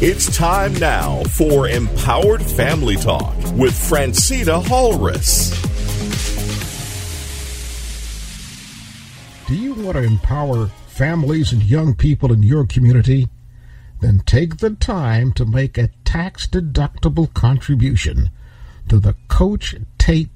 It's time now for Empowered Family Talk with Phrantceena Halres. Do you want to empower families and young people in your community? Then take the time to make a tax-deductible contribution to the Coach Tate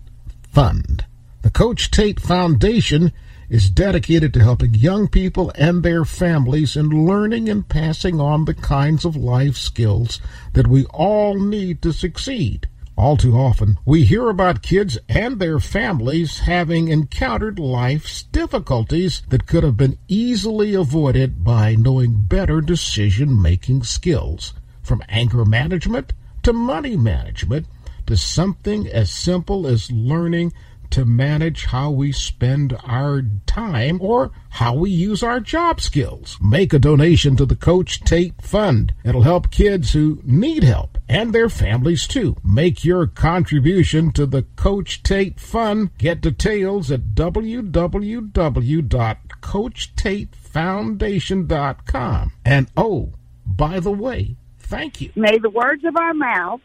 Fund. The Coach Tate Foundation is dedicated to helping young people and their families in learning and passing on the kinds of life skills that we all need to succeed. All too often, we hear about kids and their families having encountered life's difficulties that could have been easily avoided by knowing better decision-making skills, from anger management to money management to something as simple as learning to manage how we spend our time or how we use our job skills. Make a donation to the Coach Tate Fund. It'll help kids who need help and their families too. Make your contribution to the Coach Tate Fund. Get details at www.coachtatefoundation.com. And oh, by the way, thank you. May the words of our mouth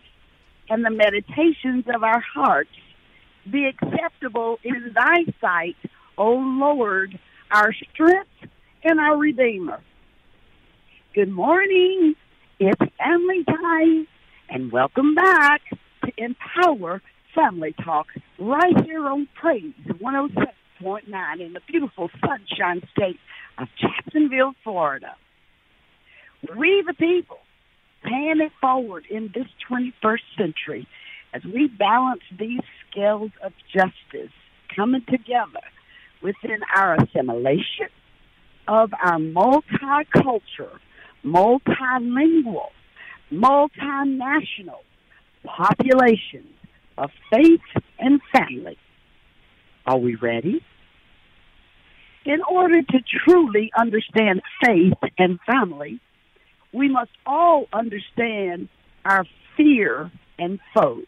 and the meditations of our hearts be acceptable in thy sight, O Lord, our strength and our Redeemer. Good morning. It's family time, and welcome back to Empower Family Talk right here on Praise 107.9 in the beautiful Sunshine State of Jacksonville, Florida. We the people, paying it forward in this 21st century, as we balance these scales of justice coming together within our assimilation of our multicultural, multilingual, multinational populations of faith and family. Are we ready? In order to truly understand faith and family, we must all understand our fear and foes.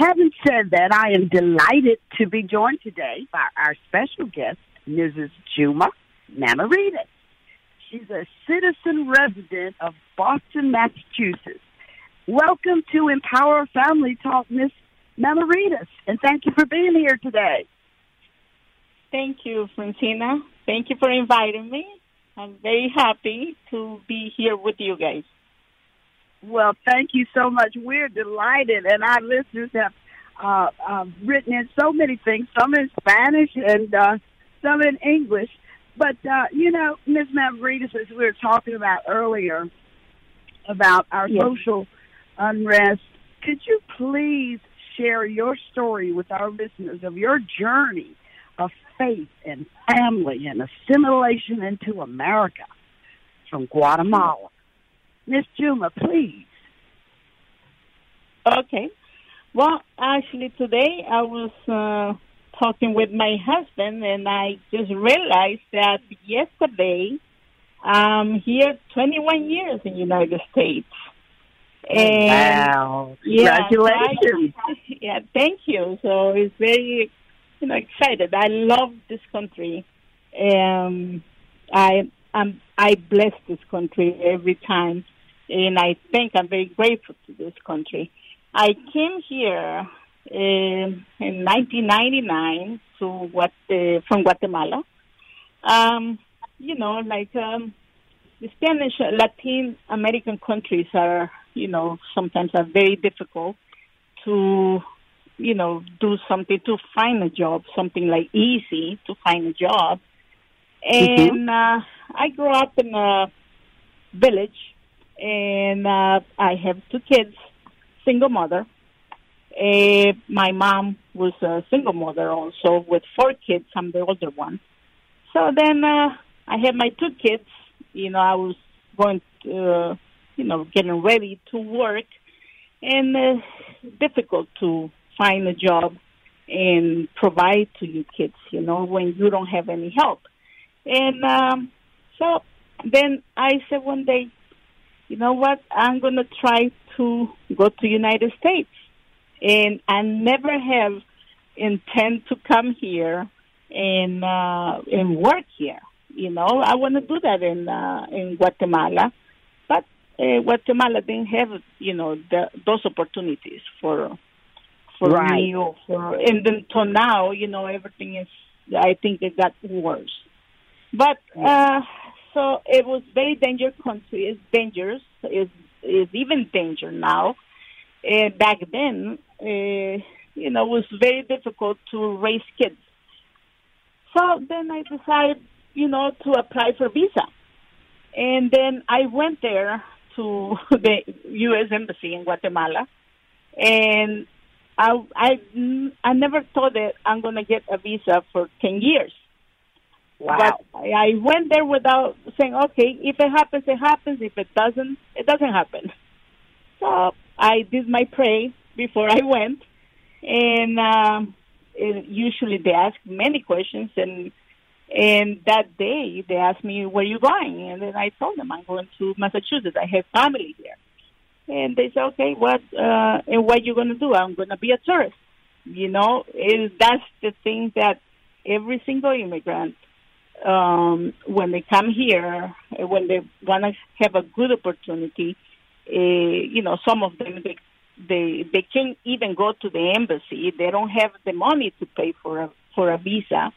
Having said that, I am delighted to be joined today by our special guest, Mrs. Gilma Meimaridis. She's a citizen resident of Boston, Massachusetts. Welcome to Empower Family Talk, Ms. Meimaridis, and thank you for being here today. Thank you, Phrantceena. Thank you for inviting me. I'm very happy to be here with you guys. Well, thank you so much. We're delighted, and our listeners have written in so many things, some in Spanish and some in English. But, you know, Ms. Meimaridis, as we were talking about earlier, about our social unrest, could you please share your story with our listeners of your journey of faith and family and assimilation into America from Guatemala? Miss Gilma, please. Okay. Well, actually, today I was talking with my husband, and I just realized that yesterday I'm here 21 years in the United States. And, wow. Congratulations. Yeah, thank you. So it's very, you know, excited. I love this country. I bless this country every time, and I think I'm very grateful to this country. I came here in 1999 from Guatemala. You know, like the Spanish, Latin American countries are, you know, sometimes are very difficult to, you know, do something, to find a job, something like easy to find a job. And I grew up in a village, and I have two kids, single mother. My mom was a single mother also with four kids. I'm the older one. So then I had my two kids. You know, I was going to, you know, getting ready to work, and difficult to find a job and provide to your kids, you know, when you don't have any help. And so then I said one day, you know what, I'm going to try to go to United States. And I never have intent to come here and work here. You know, I want to do that in Guatemala. But Guatemala didn't have, you know, those opportunities for right. me. And then to now, you know, everything is, I think it got worse. But so it was very dangerous country. It's dangerous. It's even danger now. Back then, you know, it was very difficult to raise kids. So then I decided, you know, to apply for visa. And then I went there to the U.S. Embassy in Guatemala. And I never thought that I'm going to get a visa for 10 years. Wow. But I went there without saying, okay, if it happens, it happens. If it doesn't happen. So I did my pray before I went. And usually they ask many questions. And that day they asked me, where are you going? And then I told them, I'm going to Massachusetts. I have family here. And they said, okay, what are you going to do? I'm going to be a tourist. You know, that's the thing that every single immigrant, when they come here, when they want to have a good opportunity, you know, some of them, they can't even go to the embassy. They don't have the money to pay for a visa.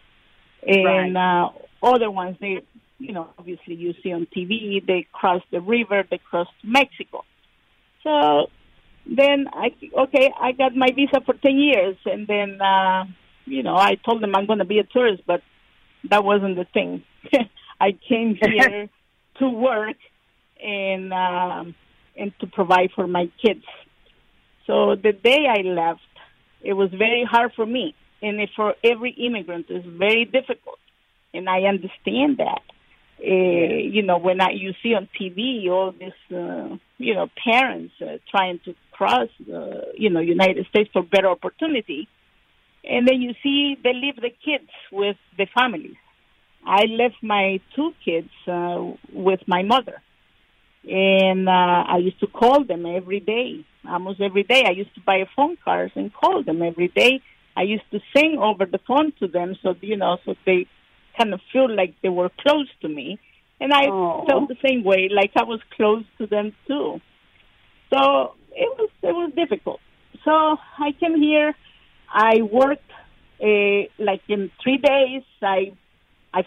And right. Other ones, they, you know, obviously you see on TV, they cross the river, they cross Mexico. So then I got my visa for 10 years. And then, you know, I told them I'm going to be a tourist, but that wasn't the thing. I came here to work and to provide for my kids. So the day I left, it was very hard for me. And for every immigrant, it's very difficult. And I understand that. You know, when you see on TV all these, you know, parents trying to cross, you know, United States for better opportunity. And then you see they leave the kids with the families. I left my two kids with my mother. And I used to call them every day, almost every day. I used to buy phone cards and call them every day. I used to sing over the phone to them, so you know, so they kind of feel like they were close to me, and I felt the same way, like I was close to them too. So it was difficult. So I came here. I worked like in 3 days. I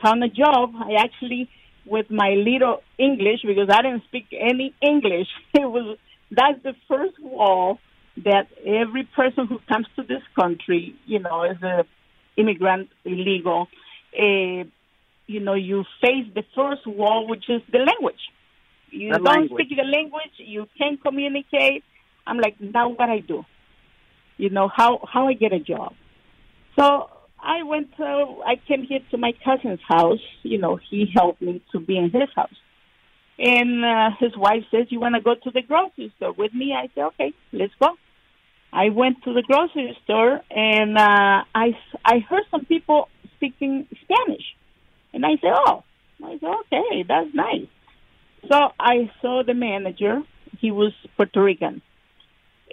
found a job. I actually, with my little English, because I didn't speak any English. That's the first wall that every person who comes to this country, you know, as an immigrant, illegal, you know, you face the first wall, which is the language. You don't speak the language, you can't communicate. I'm like, now what I do? You know, how I get a job? So I came here to my cousin's house. You know, he helped me to be in his house. And his wife says, you want to go to the grocery store with me? I said, okay, let's go. I went to the grocery store, and I heard some people speaking Spanish. And I said, okay, that's nice. So I saw the manager. He was Puerto Rican.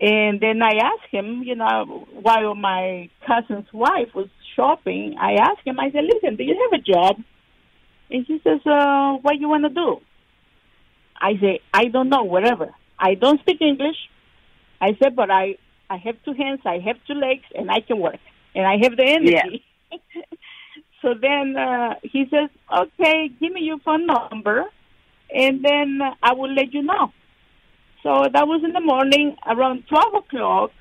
And then I asked him, you know, while my cousin's wife was shopping, I asked him, I said, listen, do you have a job? And he says, what you want to do? I say, I don't know, whatever. I don't speak English. I said, but I have two hands, I have two legs, and I can work. And I have the energy. Yeah. So then he says, okay, give me your phone number, and then I will let you know. So that was in the morning, around 12 o'clock,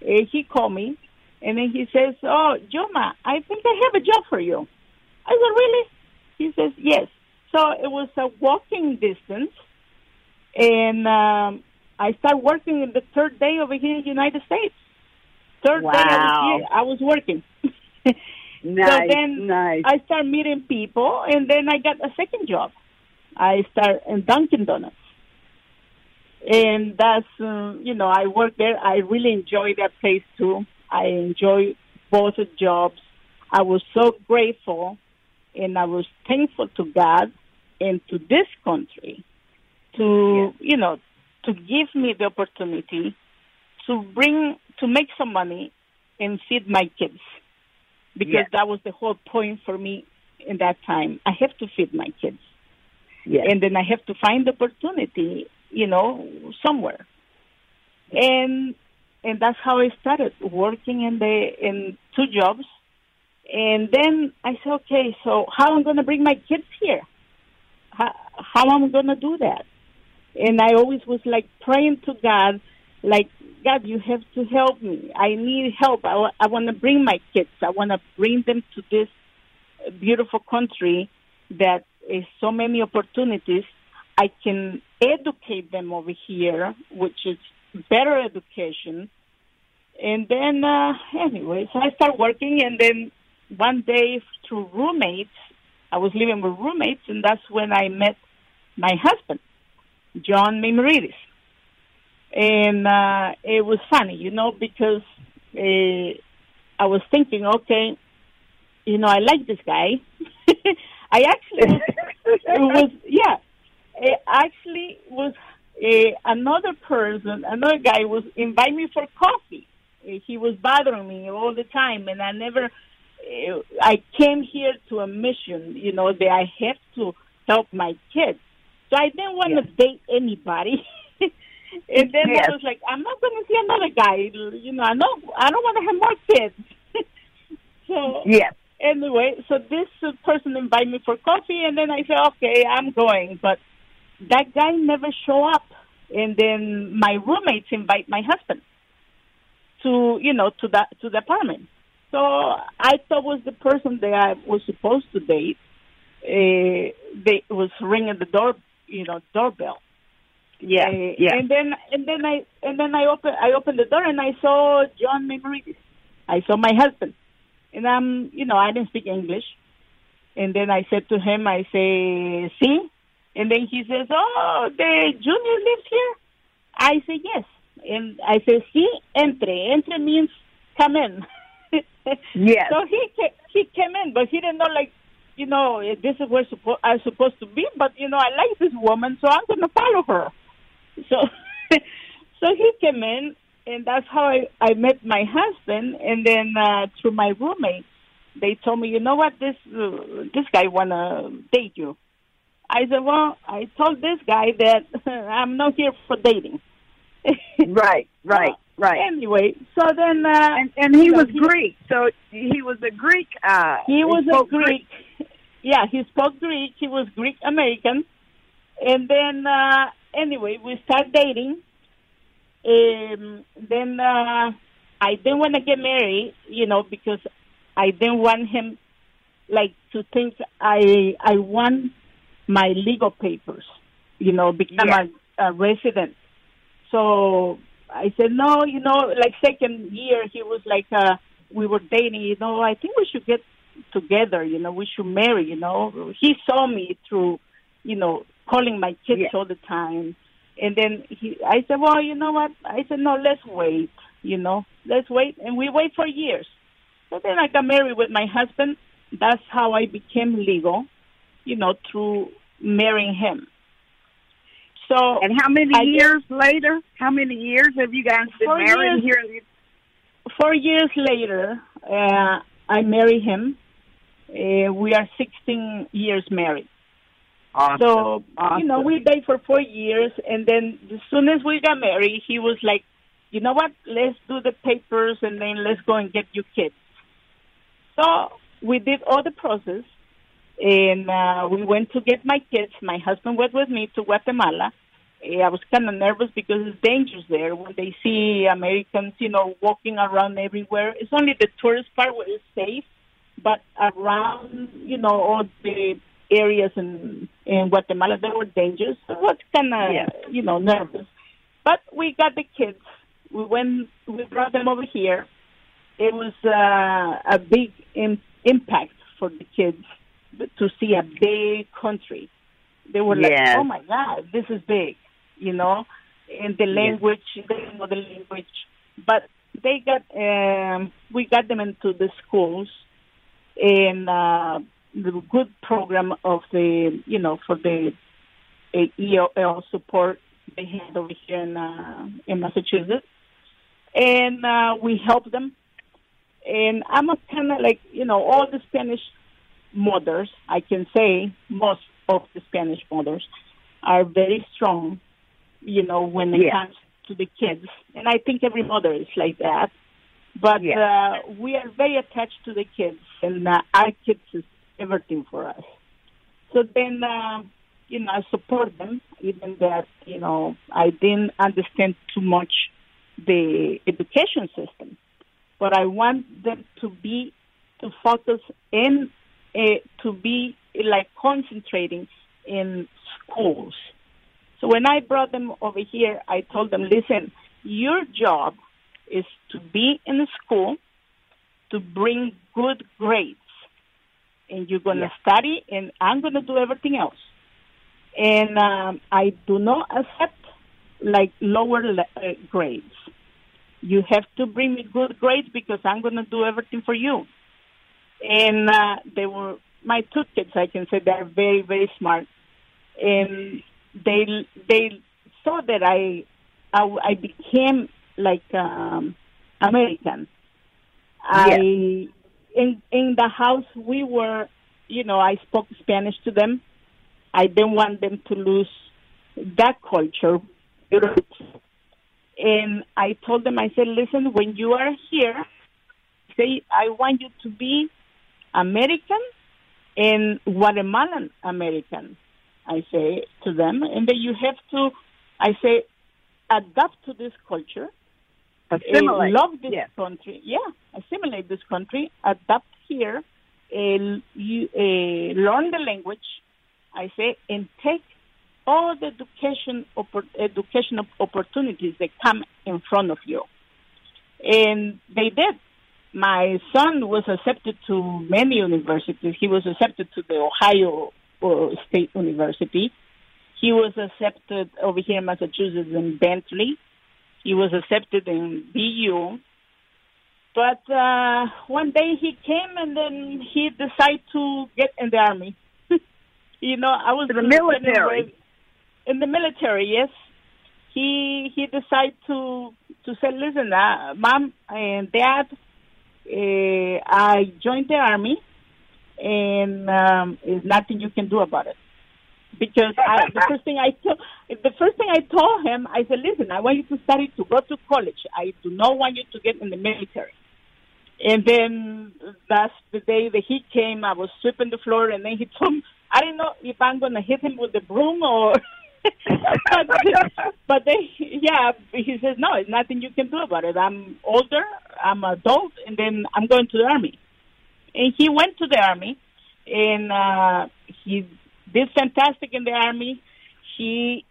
he called me, and then he says, oh, Gilma, I think I have a job for you. I said, really? He says, yes. So it was a walking distance. And I started working in the third day over here in the United States. Third day I was working. Nice, so then nice. I started meeting people, and then I got a second job. I started in Dunkin' Donuts. And that's, you know, I worked there. I really enjoyed that place, too. I enjoyed both jobs. I was so grateful, and I was thankful to God and to this country to, you know, to give me the opportunity to make some money and feed my kids. Because that was the whole point for me in that time. I have to feed my kids. Yes. And then I have to find the opportunity you know, somewhere. And that's how I started working in two jobs. And then I said, okay, so how am I going to bring my kids here? How am I going to do that? And I always was like praying to God, like, God, you have to help me. I need help. I want to bring my kids. I want to bring them to this beautiful country that is so many opportunities. I can educate them over here, which is better education. And then, anyways, I started working. And then one day through roommates, I was living with roommates, and that's when I met my husband, John Meimaridis. And it was funny, you know, because I was thinking, okay, you know, I like this guy. I actually was another person, another guy was inviting me for coffee. He was bothering me all the time, and I came here to a mission, you know, that I have to help my kids. So I didn't want to date anybody. And then I was like, I'm not going to see another guy. You know, I don't want to have more kids. So this person invited me for coffee, and then I said, okay, I'm going. But that guy never show up. And then my roommates invite my husband to the apartment. So I thought was the person that I was supposed to date. They was ringing the doorbell. And then I opened the door, and I saw John Meimaridis. I saw my husband, and I didn't speak English, and then I said to him, I say, "See," and then he says, "Oh, the junior lives here." I say, "Yes," and I say, "See, entre means come in." Yes. So he came in, but he didn't know this is where I'm supposed to be. But I like this woman, so I'm gonna follow her. So he came in, and that's how I met my husband. And then through my roommate, they told me, you know what, this guy wanna date you. I said, well, I told this guy that I'm not here for dating. Right. Anyway, so then and he was Greek, so he was a Greek. He was Greek. Yeah, he spoke Greek. He was Greek American, and then. Anyway, we start dating. Then I didn't want to get married, because I didn't want him to think I want my legal papers, become a resident. So I said no, second year he was we were dating, I think we should get together, we should marry, He saw me through, calling my kids all the time. And then I said, well, you know what? I said, no, let's wait, let's wait. And we wait for years. So then I got married with my husband. That's how I became legal, through marrying him. So. And how many years have you guys been married here? 4 years later, I marry him. We are 16 years married. Awesome. So, we dated for 4 years, and then as soon as we got married, he was like, you know what, let's do the papers, and then let's go and get your kids. So we did all the process, and we went to get my kids. My husband went with me to Guatemala. I was kind of nervous because it's dangerous there when they see Americans, walking around everywhere. It's only the tourist part where it's safe, but around, all the areas in Guatemala that were dangerous. So I was kind of, nervous. But we got the kids. We brought them over here. It was a big impact for the kids to see a big country. They were like, oh, my God, this is big, and the language, they didn't know the language. But we got them into the schools and the good program of the, for the EOL support they had over here in Massachusetts. And we helped them. And I'm a kind of all the Spanish mothers, I can say most of the Spanish mothers are very strong you know, when it comes to the kids. And I think every mother is like that. But we are very attached to the kids, and our kids is everything for us. So then, you know, I support them, even that, you know, I didn't understand too much the education system. But I want them to be, to focus in, to be, like, concentrating in schools. So when I brought them over here, I told them, listen, your job is to be in a school, to bring good grades. And you're going to study, and I'm going to do everything else. And I do not accept, like, lower grades. You have to bring me good grades because I'm going to do everything for you. And they were, my two kids, I can say, they're very, very smart. And they saw that I became, like, American. In the house, we were, you know, I spoke Spanish to them. I didn't want them to lose that culture. And I told them, I said, listen, when you are here, say, I want you to be American and Guatemalan American, I say to them. And then you have to, I say, adapt to this culture. Assimilate. Love this country. Yeah, assimilate this country. Adapt here. Learn the language, I say, and take all the educational opportunities that come in front of you. And they did. My son was accepted to many universities. He was accepted to the Ohio State University. He was accepted over here in Massachusetts in Bentley. He was accepted in BU. But one day he came, and then he decided to get in the Army. You know, I was in the military. In the military, yes. He decided to say, listen, Mom and Dad, I joined the Army, and there's nothing you can do about it. Because the first thing I told him, I said, listen, I want you to study, to go to college. I do not want you to get in the military. And then that's the day that he came. I was sweeping the floor, and then he told me, I didn't know if I'm going to hit him with the broom or but then, yeah, he says, no, there's nothing you can do about it. I'm older, I'm adult, and then I'm going to the Army. And he went to the Army, and he did fantastic in the Army. He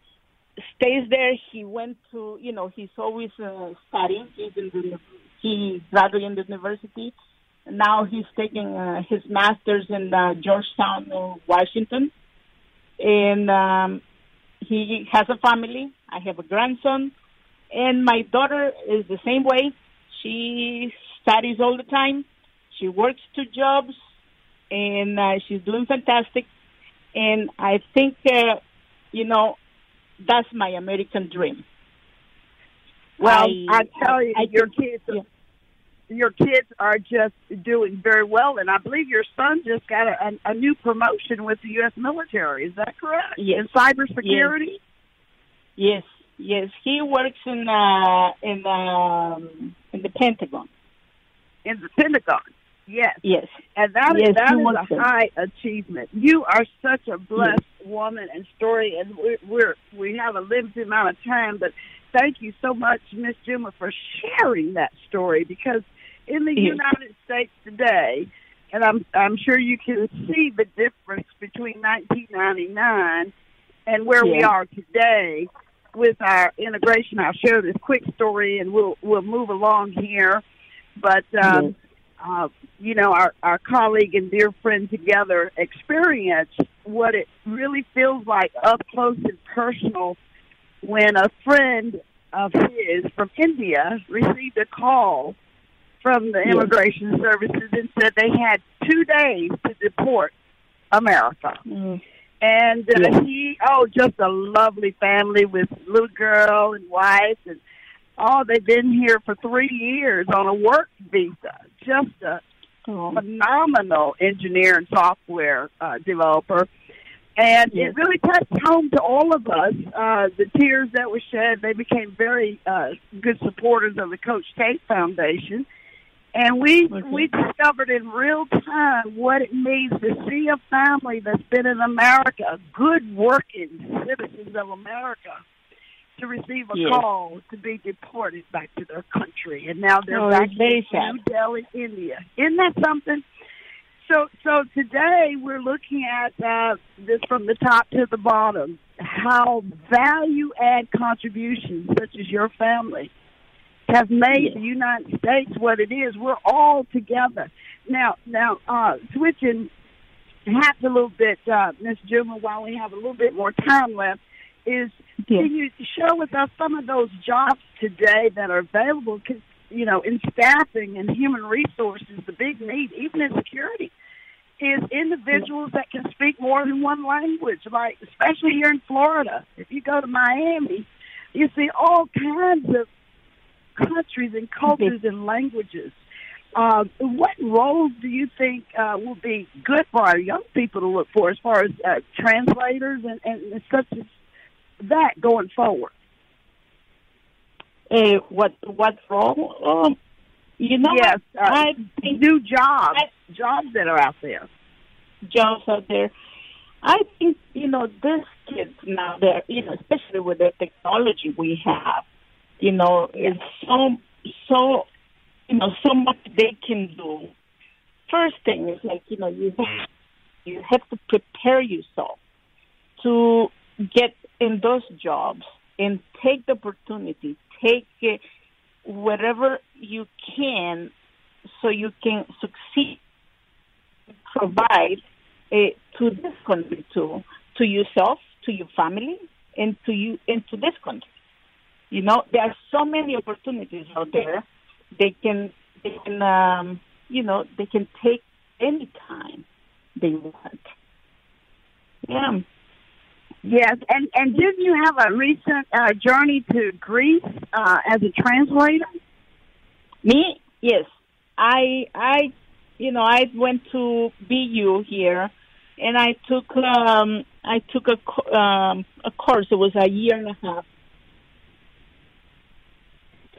stays there. He went to, you know, he's always studying. He graduated in the university. Now he's taking his master's in Georgetown, Washington. And he has a family. I have a grandson. And my daughter is the same way. She studies all the time. She works two jobs, and she's doing fantastic. And I think, you know, that's my American dream. Well, I tell you, your kids are just doing very well. And I believe your son just got a new promotion with the U.S. military. Is that correct? Yes. In cybersecurity? Yes. Yes. He works in the Pentagon. In the Pentagon. Yes. Yes. And that is a high achievement. You are such a blessed woman and story, and we have a limited amount of time, but thank you so much, Miss Gilma, for sharing that story, because in the United States today, and I'm sure you can see the difference between 1999 and where we are today with our integration. I'll share this quick story, and we'll move along here, but you know, our colleague and dear friend together experienced what it really feels like up close and personal when a friend of his from India received a call from the Immigration Services and said they had 2 days to deport America. Mm. And just a lovely family with little girl and wife, and they've been here for 3 years on a work visa. Just a phenomenal engineer and software developer. And it really touched home to all of us. The tears that were shed, they became very good supporters of the Coach Tate Foundation. And we discovered in real time what it means to see a family that's been in America, good working citizens of America, to receive a call to be deported back to their country. And now they're back in New Delhi, India. Isn't that something? So today we're looking at this from the top to the bottom, how value-add contributions such as your family have made the United States what it is. We're all together. Now, switching hats a little bit, Ms. Gilma, while we have a little bit more time left, is can you share with us some of those jobs today that are available, because, you know, in staffing and human resources, the big need, even in security, is individuals that can speak more than one language, like especially here in Florida. If you go to Miami, you see all kinds of countries and cultures and languages. What roles do you think will be good for our young people to look for as far as translators and such as that going forward? What role? I think new jobs that are out there. Jobs out there. I think, these kids now, especially with the technology we have, it's so much they can do. First thing is you have to prepare yourself to get in those jobs and take the opportunity, take whatever you can so you can succeed, provide to this country too, to yourself, to your family, and to you, and to this country. There are so many opportunities out there. They can take any time they want. Yeah. Yes, and didn't you have a recent journey to Greece as a translator? Me? Yes. I went to BU here, and I took a course. It was a year and a half.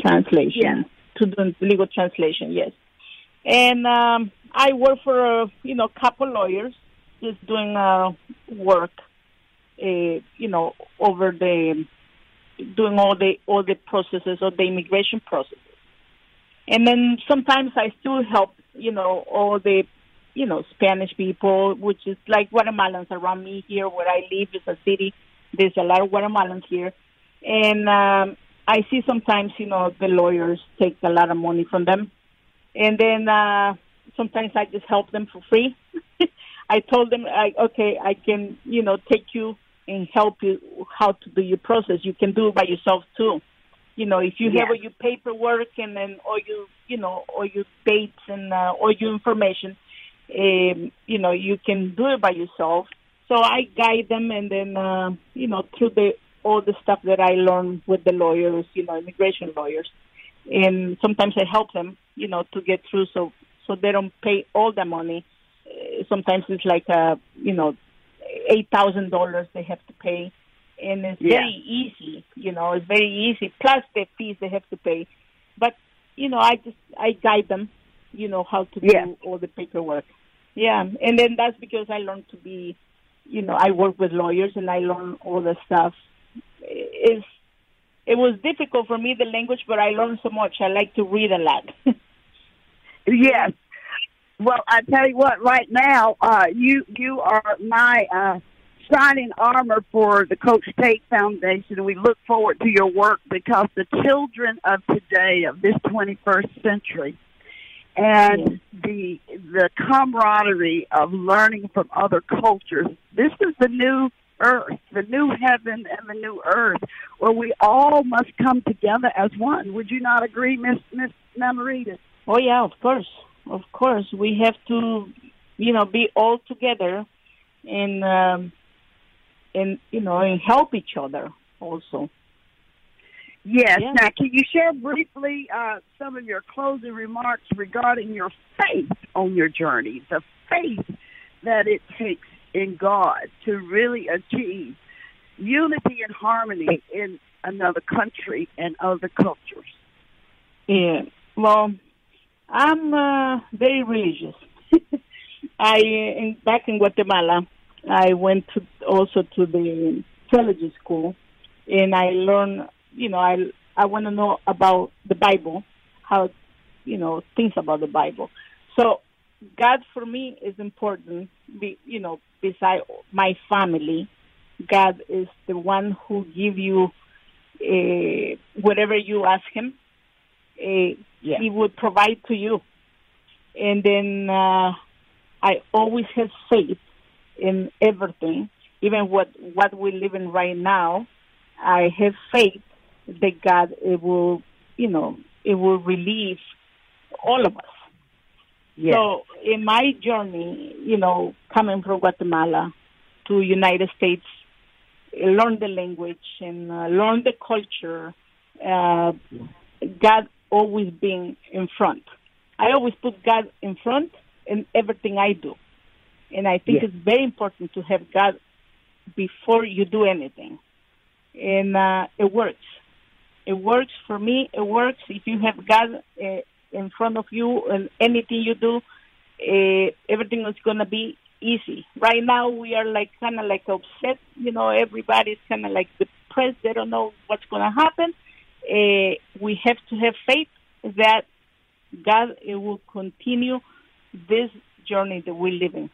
Translation, to do legal translation, yes. And I work for a couple lawyers, just doing work, doing all the processes of the immigration processes. And then sometimes I still help, all the, Spanish people, which is like Guatemalans around me here where I live. It's a city. There's a lot of Guatemalans here, and I see sometimes, the lawyers take a lot of money from them. And then sometimes I just help them for free. I told them, I can, take you and help you how to do your process. You can do it by yourself, too. If you have all your paperwork and then all your, all your dates and all your information, you can do it by yourself. So I guide them and then, through all the stuff that I learned with the lawyers, immigration lawyers. And sometimes I help them, to get through so they don't pay all the money. Sometimes it's like, $8,000 they have to pay. And it's very easy, it's very easy. Plus the fees they have to pay. But, I guide them, how to do all the paperwork. Yeah. And then that's because I learned to be, I work with lawyers and I learn all the stuff. It was difficult for me, the language, but I learned so much. I like to read a lot. Yes. Well, I tell you what, right now, you are my shining armor for the Coach Tate Foundation, and we look forward to your work because the children of today, of this 21st century, and the camaraderie of learning from other cultures, this is the new earth, the new heaven and the new earth, where we all must come together as one. Would you not agree, Miss Meimaridis? Oh, yeah, of course. Of course. We have to, be all together and help each other also. Yes. Yeah. Now, can you share briefly some of your closing remarks regarding your faith on your journey, the faith that it takes in God to really achieve unity and harmony in another country and other cultures? Yeah, well, I'm very religious. Back in Guatemala, I went also to the theology school, and I learned, I want to know about the Bible, how, things about the Bible. So God for me is important, beside my family. God is the one who give you whatever you ask him, he would provide to you. And then I always have faith in everything, even what we live in right now. I have faith that God it will relieve all of us. Yes. So in my journey, coming from Guatemala to United States, I learned the language and learned the culture. God always being in front. I always put God in front in everything I do. And I think it's very important to have God before you do anything. And it works. It works for me. It works if you have God in front of you, and anything you do, everything is going to be easy. Right now, we are kind of upset. Everybody's kind of depressed. They don't know what's going to happen. We have to have faith that God will continue this journey that we live in.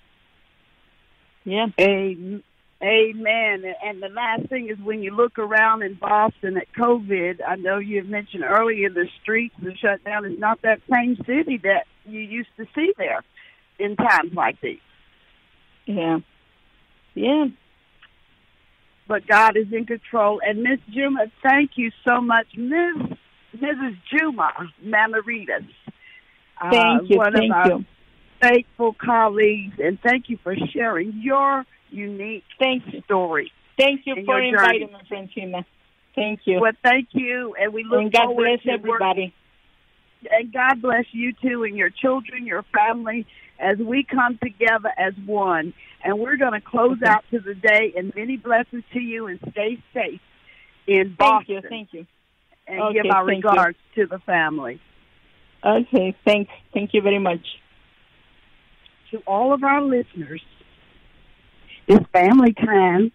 Yeah. Amen. And the last thing is, when you look around in Boston at COVID, I know you had mentioned earlier the streets are shut down. It's not that same city that you used to see there in times like these. Yeah. Yeah. But God is in control. And Miss Gilma, thank you so much. Mrs. Gilma Meimaridis. Thank you. One of our faithful colleagues. And thank you for sharing your unique story. Thank you for inviting me, Phrantceena. Thank you. Well, thank you. And we look forward to everybody. And God bless you too, and your children, your family, as we come together as one. And we're going to close out to the day, and many blessings to you, and stay safe in Boston. Thank you. And give our regards to the family. Okay, thanks. Thank you very much. To all of our listeners, it's family time.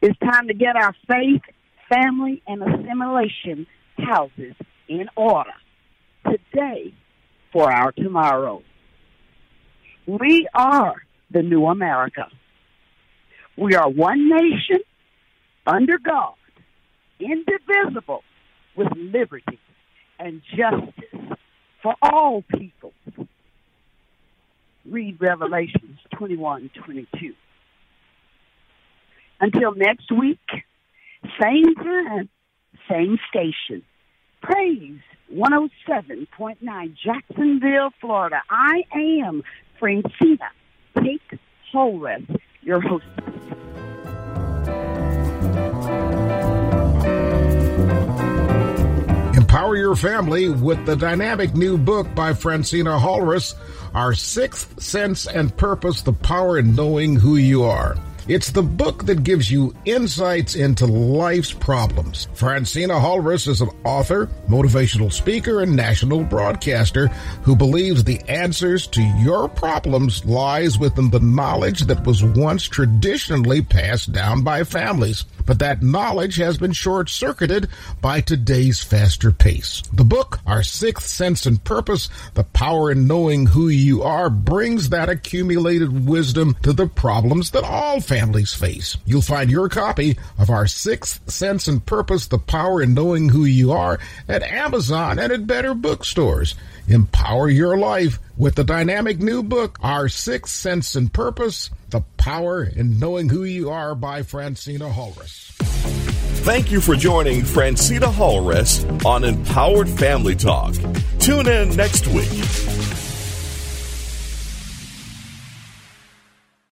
It's time to get our faith, family, and assimilation houses in order today for our tomorrow. We are the new America. We are one nation under God, indivisible, with liberty and justice for all people. Read Revelations 21:22. Until next week, same time, same station. Praise 107.9, Jacksonville, Florida. I am Phrantceena T. Halres, your hostess. Empower your family with the dynamic new book by Phrantceena Halres, Our Sixth Sense and Purpose, The Power in Knowing Who You Are. It's the book that gives you insights into life's problems. Phrantceena Halres is an author, motivational speaker, and national broadcaster who believes the answers to your problems lies within the knowledge that was once traditionally passed down by families. But that knowledge has been short-circuited by today's faster pace. The book, Our Sixth Sense and Purpose, The Power in Knowing Who You Are, brings that accumulated wisdom to the problems that all families face. You'll find your copy of Our Sixth Sense and Purpose, The Power in Knowing Who You Are, at Amazon and at better bookstores. Empower your life with the dynamic new book, Our Sixth Sense and Purpose, The Power in Knowing Who You Are by Phrantceena Halres. Thank you for joining Phrantceena Halres on Empowered Family Talk. Tune in next week.